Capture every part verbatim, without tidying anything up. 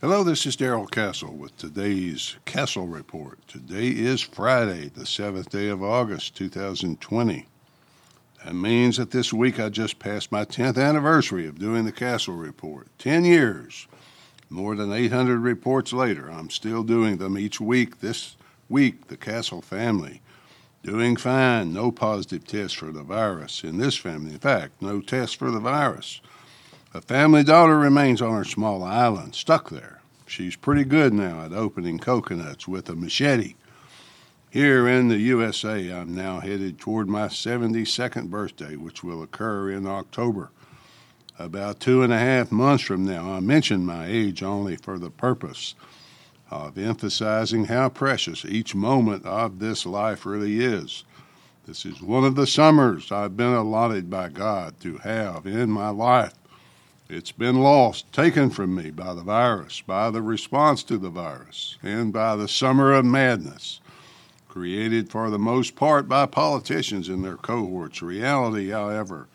Hello, this is Darrell Castle with today's Castle Report. Today is Friday, the seventh day of August, two thousand twenty. That means that this week I just passed my tenth anniversary of doing the Castle Report. Ten years, more than eight hundred reports later, I'm still doing them each week. This week, the Castle family, doing fine. No positive tests for the virus in this family. In fact, no tests for the virus. A family daughter remains on her small island, stuck there. She's pretty good now at opening coconuts with a machete. Here in the U S A, I'm now headed toward my seventy-second birthday, which will occur in October. About two and a half months from now, I mention my age only for the purpose of emphasizing how precious each moment of this life really is. This is one of the summers I've been allotted by God to have in my life. It's been lost, taken from me by the virus, by the response to the virus, and by the summer of madness, created for the most part by politicians and their cohorts. Reality, however,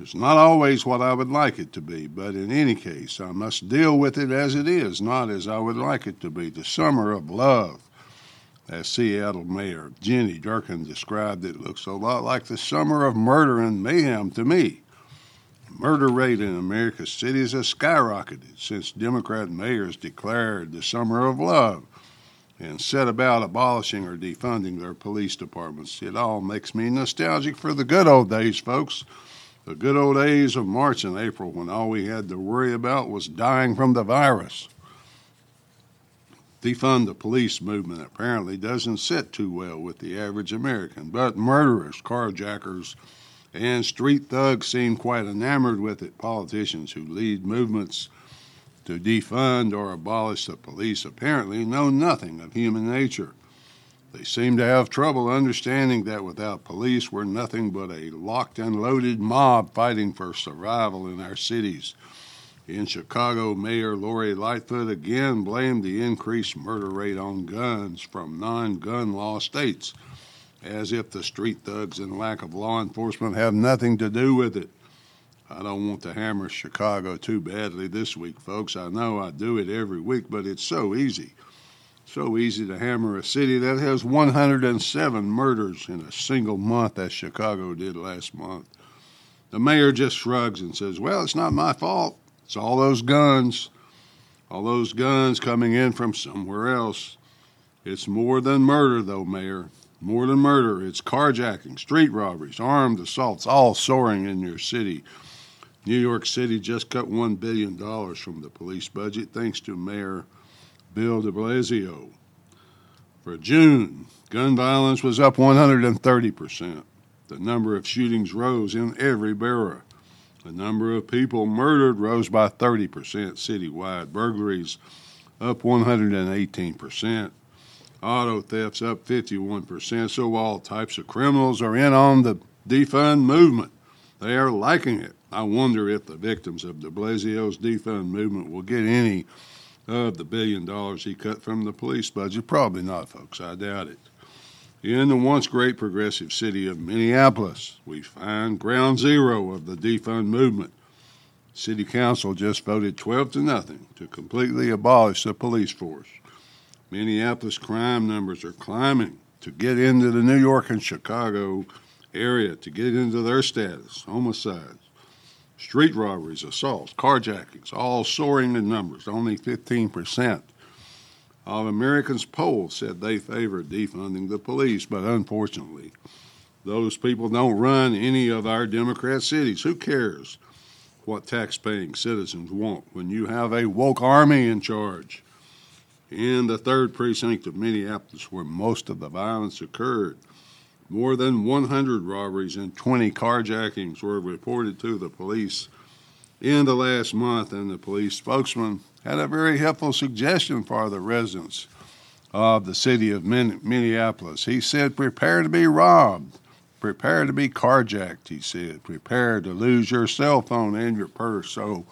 is not always what I would like it to be, but in any case, I must deal with it as it is, not as I would like it to be. The summer of love, as Seattle Mayor Jenny Durkan described it, looks a lot like the summer of murder and mayhem to me. Murder rate in America's cities has skyrocketed since Democrat mayors declared the summer of love and set about abolishing or defunding their police departments. It all makes me nostalgic for the good old days, folks. The good old days of March and April when all we had to worry about was dying from the virus. Defund the police movement apparently doesn't sit too well with the average American, but murderers, carjackers, and street thugs seem quite enamored with it. Politicians who lead movements to defund or abolish the police apparently know nothing of human nature. They seem to have trouble understanding that without police, we're nothing but a locked and loaded mob fighting for survival in our cities. In Chicago, Mayor Lori Lightfoot again blamed the increased murder rate on guns from non-gun law states, as if the street thugs and lack of law enforcement have nothing to do with it. I don't want to hammer Chicago too badly this week, folks. I know I do it every week, but it's so easy. So easy to hammer a city that has one hundred seven murders in a single month, as Chicago did last month. The mayor just shrugs and says, well, it's not my fault. It's all those guns, all those guns coming in from somewhere else. It's more than murder, though, Mayor. More than murder, it's carjacking, street robberies, armed assaults, all soaring in your city. New York City just cut one billion dollars from the police budget, thanks to Mayor Bill de Blasio. For June, gun violence was up one hundred thirty percent. The number of shootings rose in every borough. The number of people murdered rose by thirty percent citywide. Burglaries up one hundred eighteen percent. Auto thefts up fifty-one percent, so all types of criminals are in on the defund movement. They are liking it. I wonder if the victims of de Blasio's defund movement will get any of the billion dollars he cut from the police budget. Probably not, folks. I doubt it. In the once great progressive city of Minneapolis, we find ground zero of the defund movement. City Council just voted twelve to nothing to completely abolish the police force. Minneapolis crime numbers are climbing to get into the New York and Chicago area, to get into their status. Homicides, street robberies, assaults, carjackings, all soaring in numbers. Only fifteen percent of Americans polled said they favored defunding the police, but unfortunately, those people don't run any of our Democrat cities. Who cares what tax-paying citizens want when you have a woke army in charge? In the third precinct of Minneapolis, where most of the violence occurred, more than one hundred robberies and twenty carjackings were reported to the police in the last month, and the police spokesman had a very helpful suggestion for the residents of the city of Minneapolis. He said, prepare to be robbed, prepare to be carjacked, he said, prepare to lose your cell phone and your purse, so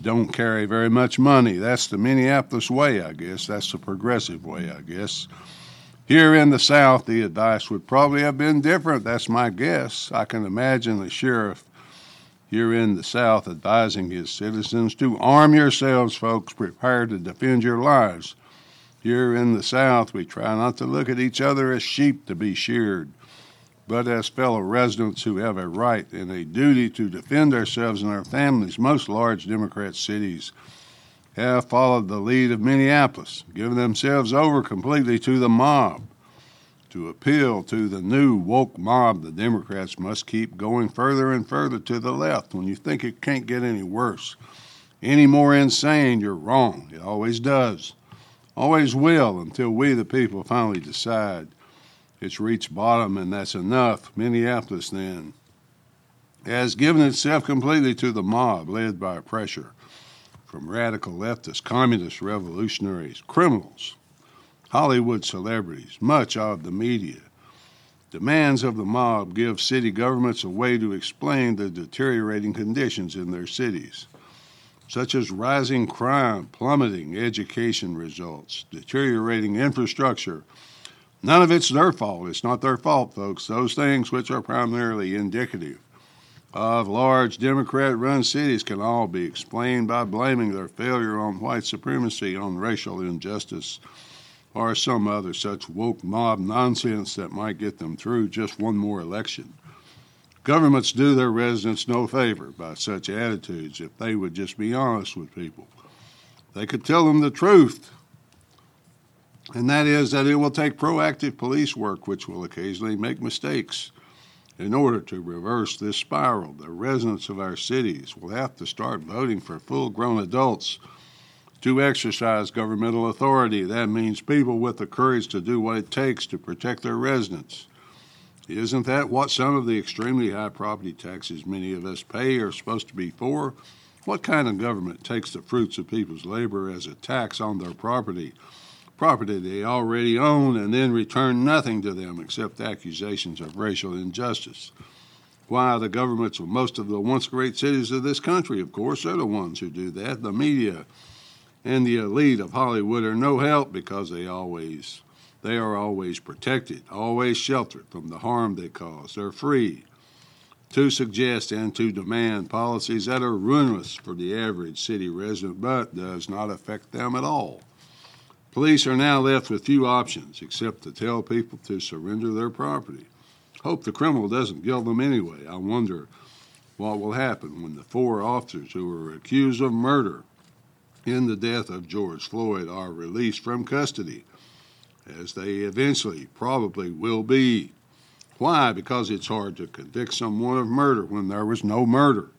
don't carry very much money. That's the Minneapolis way, I guess. That's the progressive way, I guess. Here in the South, the advice would probably have been different. That's my guess. I can imagine the sheriff You're in the South advising his citizens to arm yourselves, folks, prepare to defend your lives. Here in the South, we try not to look at each other as sheep to be sheared, but as fellow residents who have a right and a duty to defend ourselves and our families. Most large Democrat cities have followed the lead of Minneapolis, giving themselves over completely to the mob. To appeal to the new woke mob, the Democrats must keep going further and further to the left. When you think it can't get any worse, any more insane, you're wrong. It always does. Always will, until we, the people, finally decide it's reached bottom and that's enough. Minneapolis, then, has given itself completely to the mob, led by pressure from radical leftists, communist revolutionaries, criminals, Hollywood celebrities, much of the media. Demands of the mob give city governments a way to explain the deteriorating conditions in their cities, such as rising crime, plummeting education results, deteriorating infrastructure. None of it's their fault. It's not their fault, folks. Those things which are primarily indicative of large Democrat-run cities can all be explained by blaming their failure on white supremacy, on racial injustice, or some other such woke mob nonsense that might get them through just one more election. Governments do their residents no favor by such attitudes if they would just be honest with people. They could tell them the truth, and that is that it will take proactive police work, which will occasionally make mistakes, in order to reverse this spiral. The residents of our cities will have to start voting for full-grown adults to exercise governmental authority. That means people with the courage to do what it takes to protect their residents. Isn't that what some of the extremely high property taxes many of us pay are supposed to be for? What kind of government takes the fruits of people's labor as a tax on their property, property they already own, and then return nothing to them except accusations of racial injustice? Why, the governments of most of the once great cities of this country, of course, are the ones who do that. The media and the elite of Hollywood are no help, because they always... They are always protected, always sheltered from the harm they cause. They're free to suggest and to demand policies that are ruinous for the average city resident, but does not affect them at all. Police are now left with few options except to tell people to surrender their property. Hope the criminal doesn't kill them anyway. I wonder what will happen when the four officers who were accused of murder in the death of George Floyd are released from custody, as they eventually probably will be. Why? Because it's hard to convict someone of murder when there was no murder.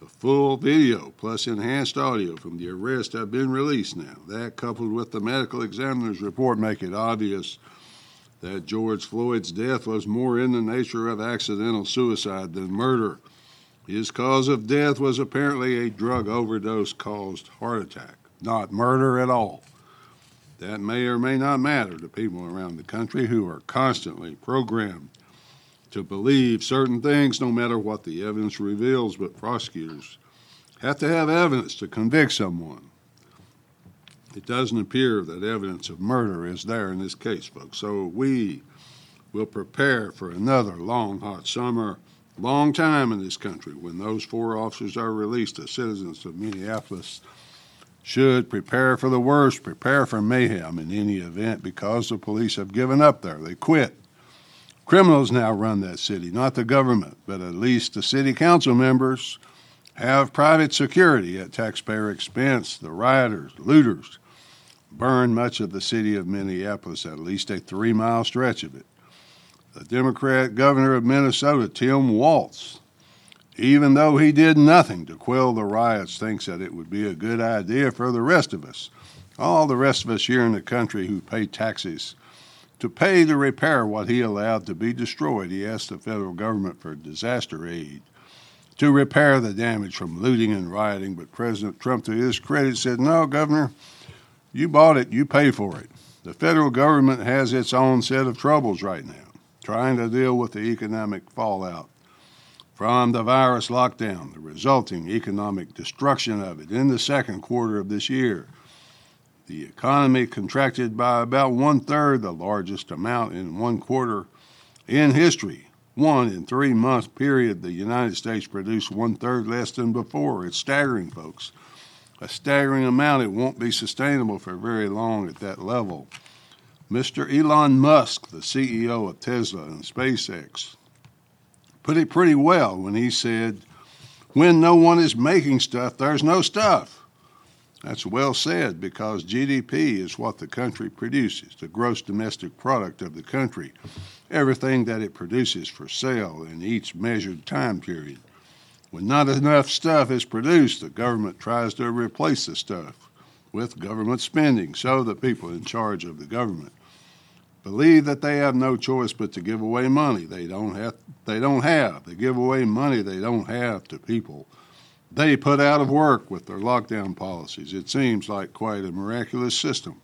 The full video plus enhanced audio from the arrest have been released now. That, coupled with the medical examiner's report, make it obvious that George Floyd's death was more in the nature of accidental suicide than murder. His cause of death was apparently a drug overdose-caused heart attack, not murder at all. That may or may not matter to people around the country who are constantly programmed to believe certain things no matter what the evidence reveals, but prosecutors have to have evidence to convict someone. It doesn't appear that evidence of murder is there in this case, folks, so we will prepare for another long, hot summer, long time in this country. When those four officers are released, the citizens of Minneapolis should prepare for the worst, prepare for mayhem in any event, because the police have given up there. They quit. Criminals now run that city, not the government, but at least the city council members have private security at taxpayer expense. The rioters, looters, burn much of the city of Minneapolis, at least a three-mile stretch of it. The Democrat governor of Minnesota, Tim Walz, even though he did nothing to quell the riots, thinks that it would be a good idea for the rest of us, all the rest of us here in the country who pay taxes, to pay to repair what he allowed to be destroyed. He asked the federal government for disaster aid to repair the damage from looting and rioting, but President Trump, to his credit, said, "No, Governor, you bought it, you pay for it." The federal government has its own set of troubles right now, trying to deal with the economic fallout from the virus lockdown, the resulting economic destruction of it in the second quarter of this year. The economy contracted by about one-third, the largest amount in one quarter in history. One, in three-month period, the United States produced one-third less than before. It's staggering, folks. A staggering amount. It won't be sustainable for very long at that level. Mister Elon Musk, the C E O of Tesla and SpaceX, put it pretty well when he said, when no one is making stuff, there's no stuff. That's well said, because G D P is what the country produces, the gross domestic product of the country, everything that it produces for sale in each measured time period. When not enough stuff is produced, the government tries to replace the stuff with government spending, so the people in charge of the government believe that they have no choice but to give away money they don't have. They don't have. They give away money they don't have to people they put out of work with their lockdown policies. It seems like quite a miraculous system,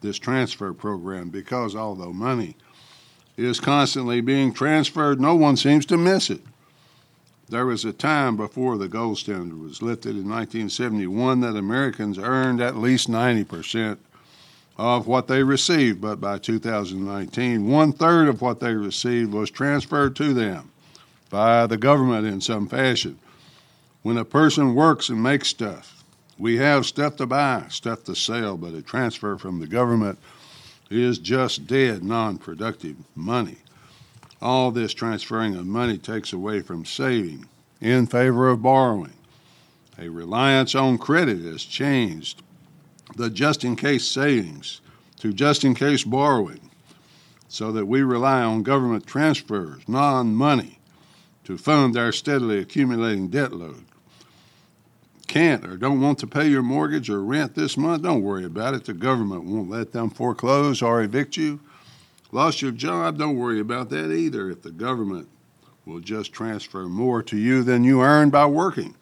this transfer program, because although money is constantly being transferred, no one seems to miss it. There was a time before the gold standard was lifted in nineteen seventy-one that Americans earned at least ninety percent of what they received, but by two thousand nineteen, one-third of what they received was transferred to them by the government in some fashion. When a person works and makes stuff, we have stuff to buy, stuff to sell, but a transfer from the government is just dead, non-productive money. All this transferring of money takes away from saving in favor of borrowing. A reliance on credit has changed the just-in-case savings to just-in-case borrowing, so that we rely on government transfers, non-money, to fund our steadily accumulating debt load. Can't or don't want to pay your mortgage or rent this month? Don't worry about it. The government won't let them foreclose or evict you. Lost your job? Don't worry about that either, if the government will just transfer more to you than you earn by working.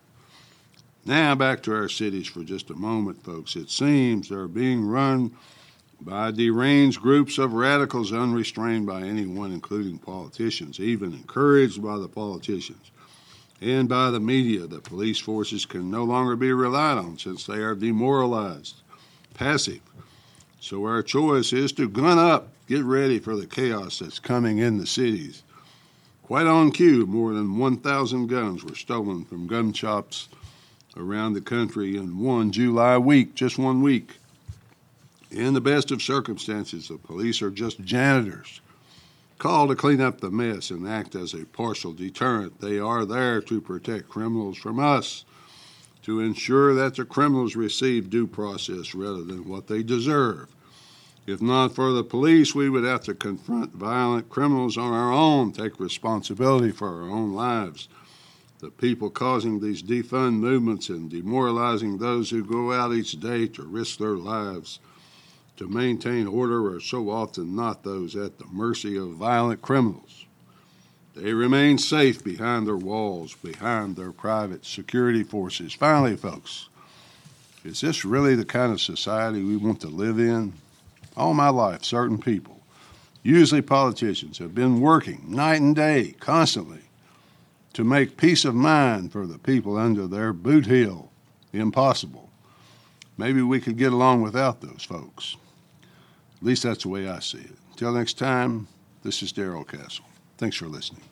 Now back to our cities for just a moment, folks. It seems they're being run by deranged groups of radicals unrestrained by anyone, including politicians, even encouraged by the politicians and by the media. The police forces can no longer be relied on since they are demoralized, passive. So our choice is to gun up, get ready for the chaos that's coming in the cities. Quite on cue, more than one thousand guns were stolen from gun shops around the country in one July week, just one week. In the best of circumstances, the police are just janitors, called to clean up the mess and act as a partial deterrent. They are there to protect criminals from us, to ensure that the criminals receive due process rather than what they deserve. If not for the police, we would have to confront violent criminals on our own, take responsibility for our own lives. The people causing these defund movements and demoralizing those who go out each day to risk their lives to maintain order are so often not those at the mercy of violent criminals. They remain safe behind their walls, behind their private security forces. Finally, folks, is this really the kind of society we want to live in? All my life, certain people, usually politicians, have been working night and day, constantly, to make peace of mind for the people under their boot heel impossible. Maybe we could get along without those folks. At least that's the way I see it. Until next time, this is Darrell Castle. Thanks for listening.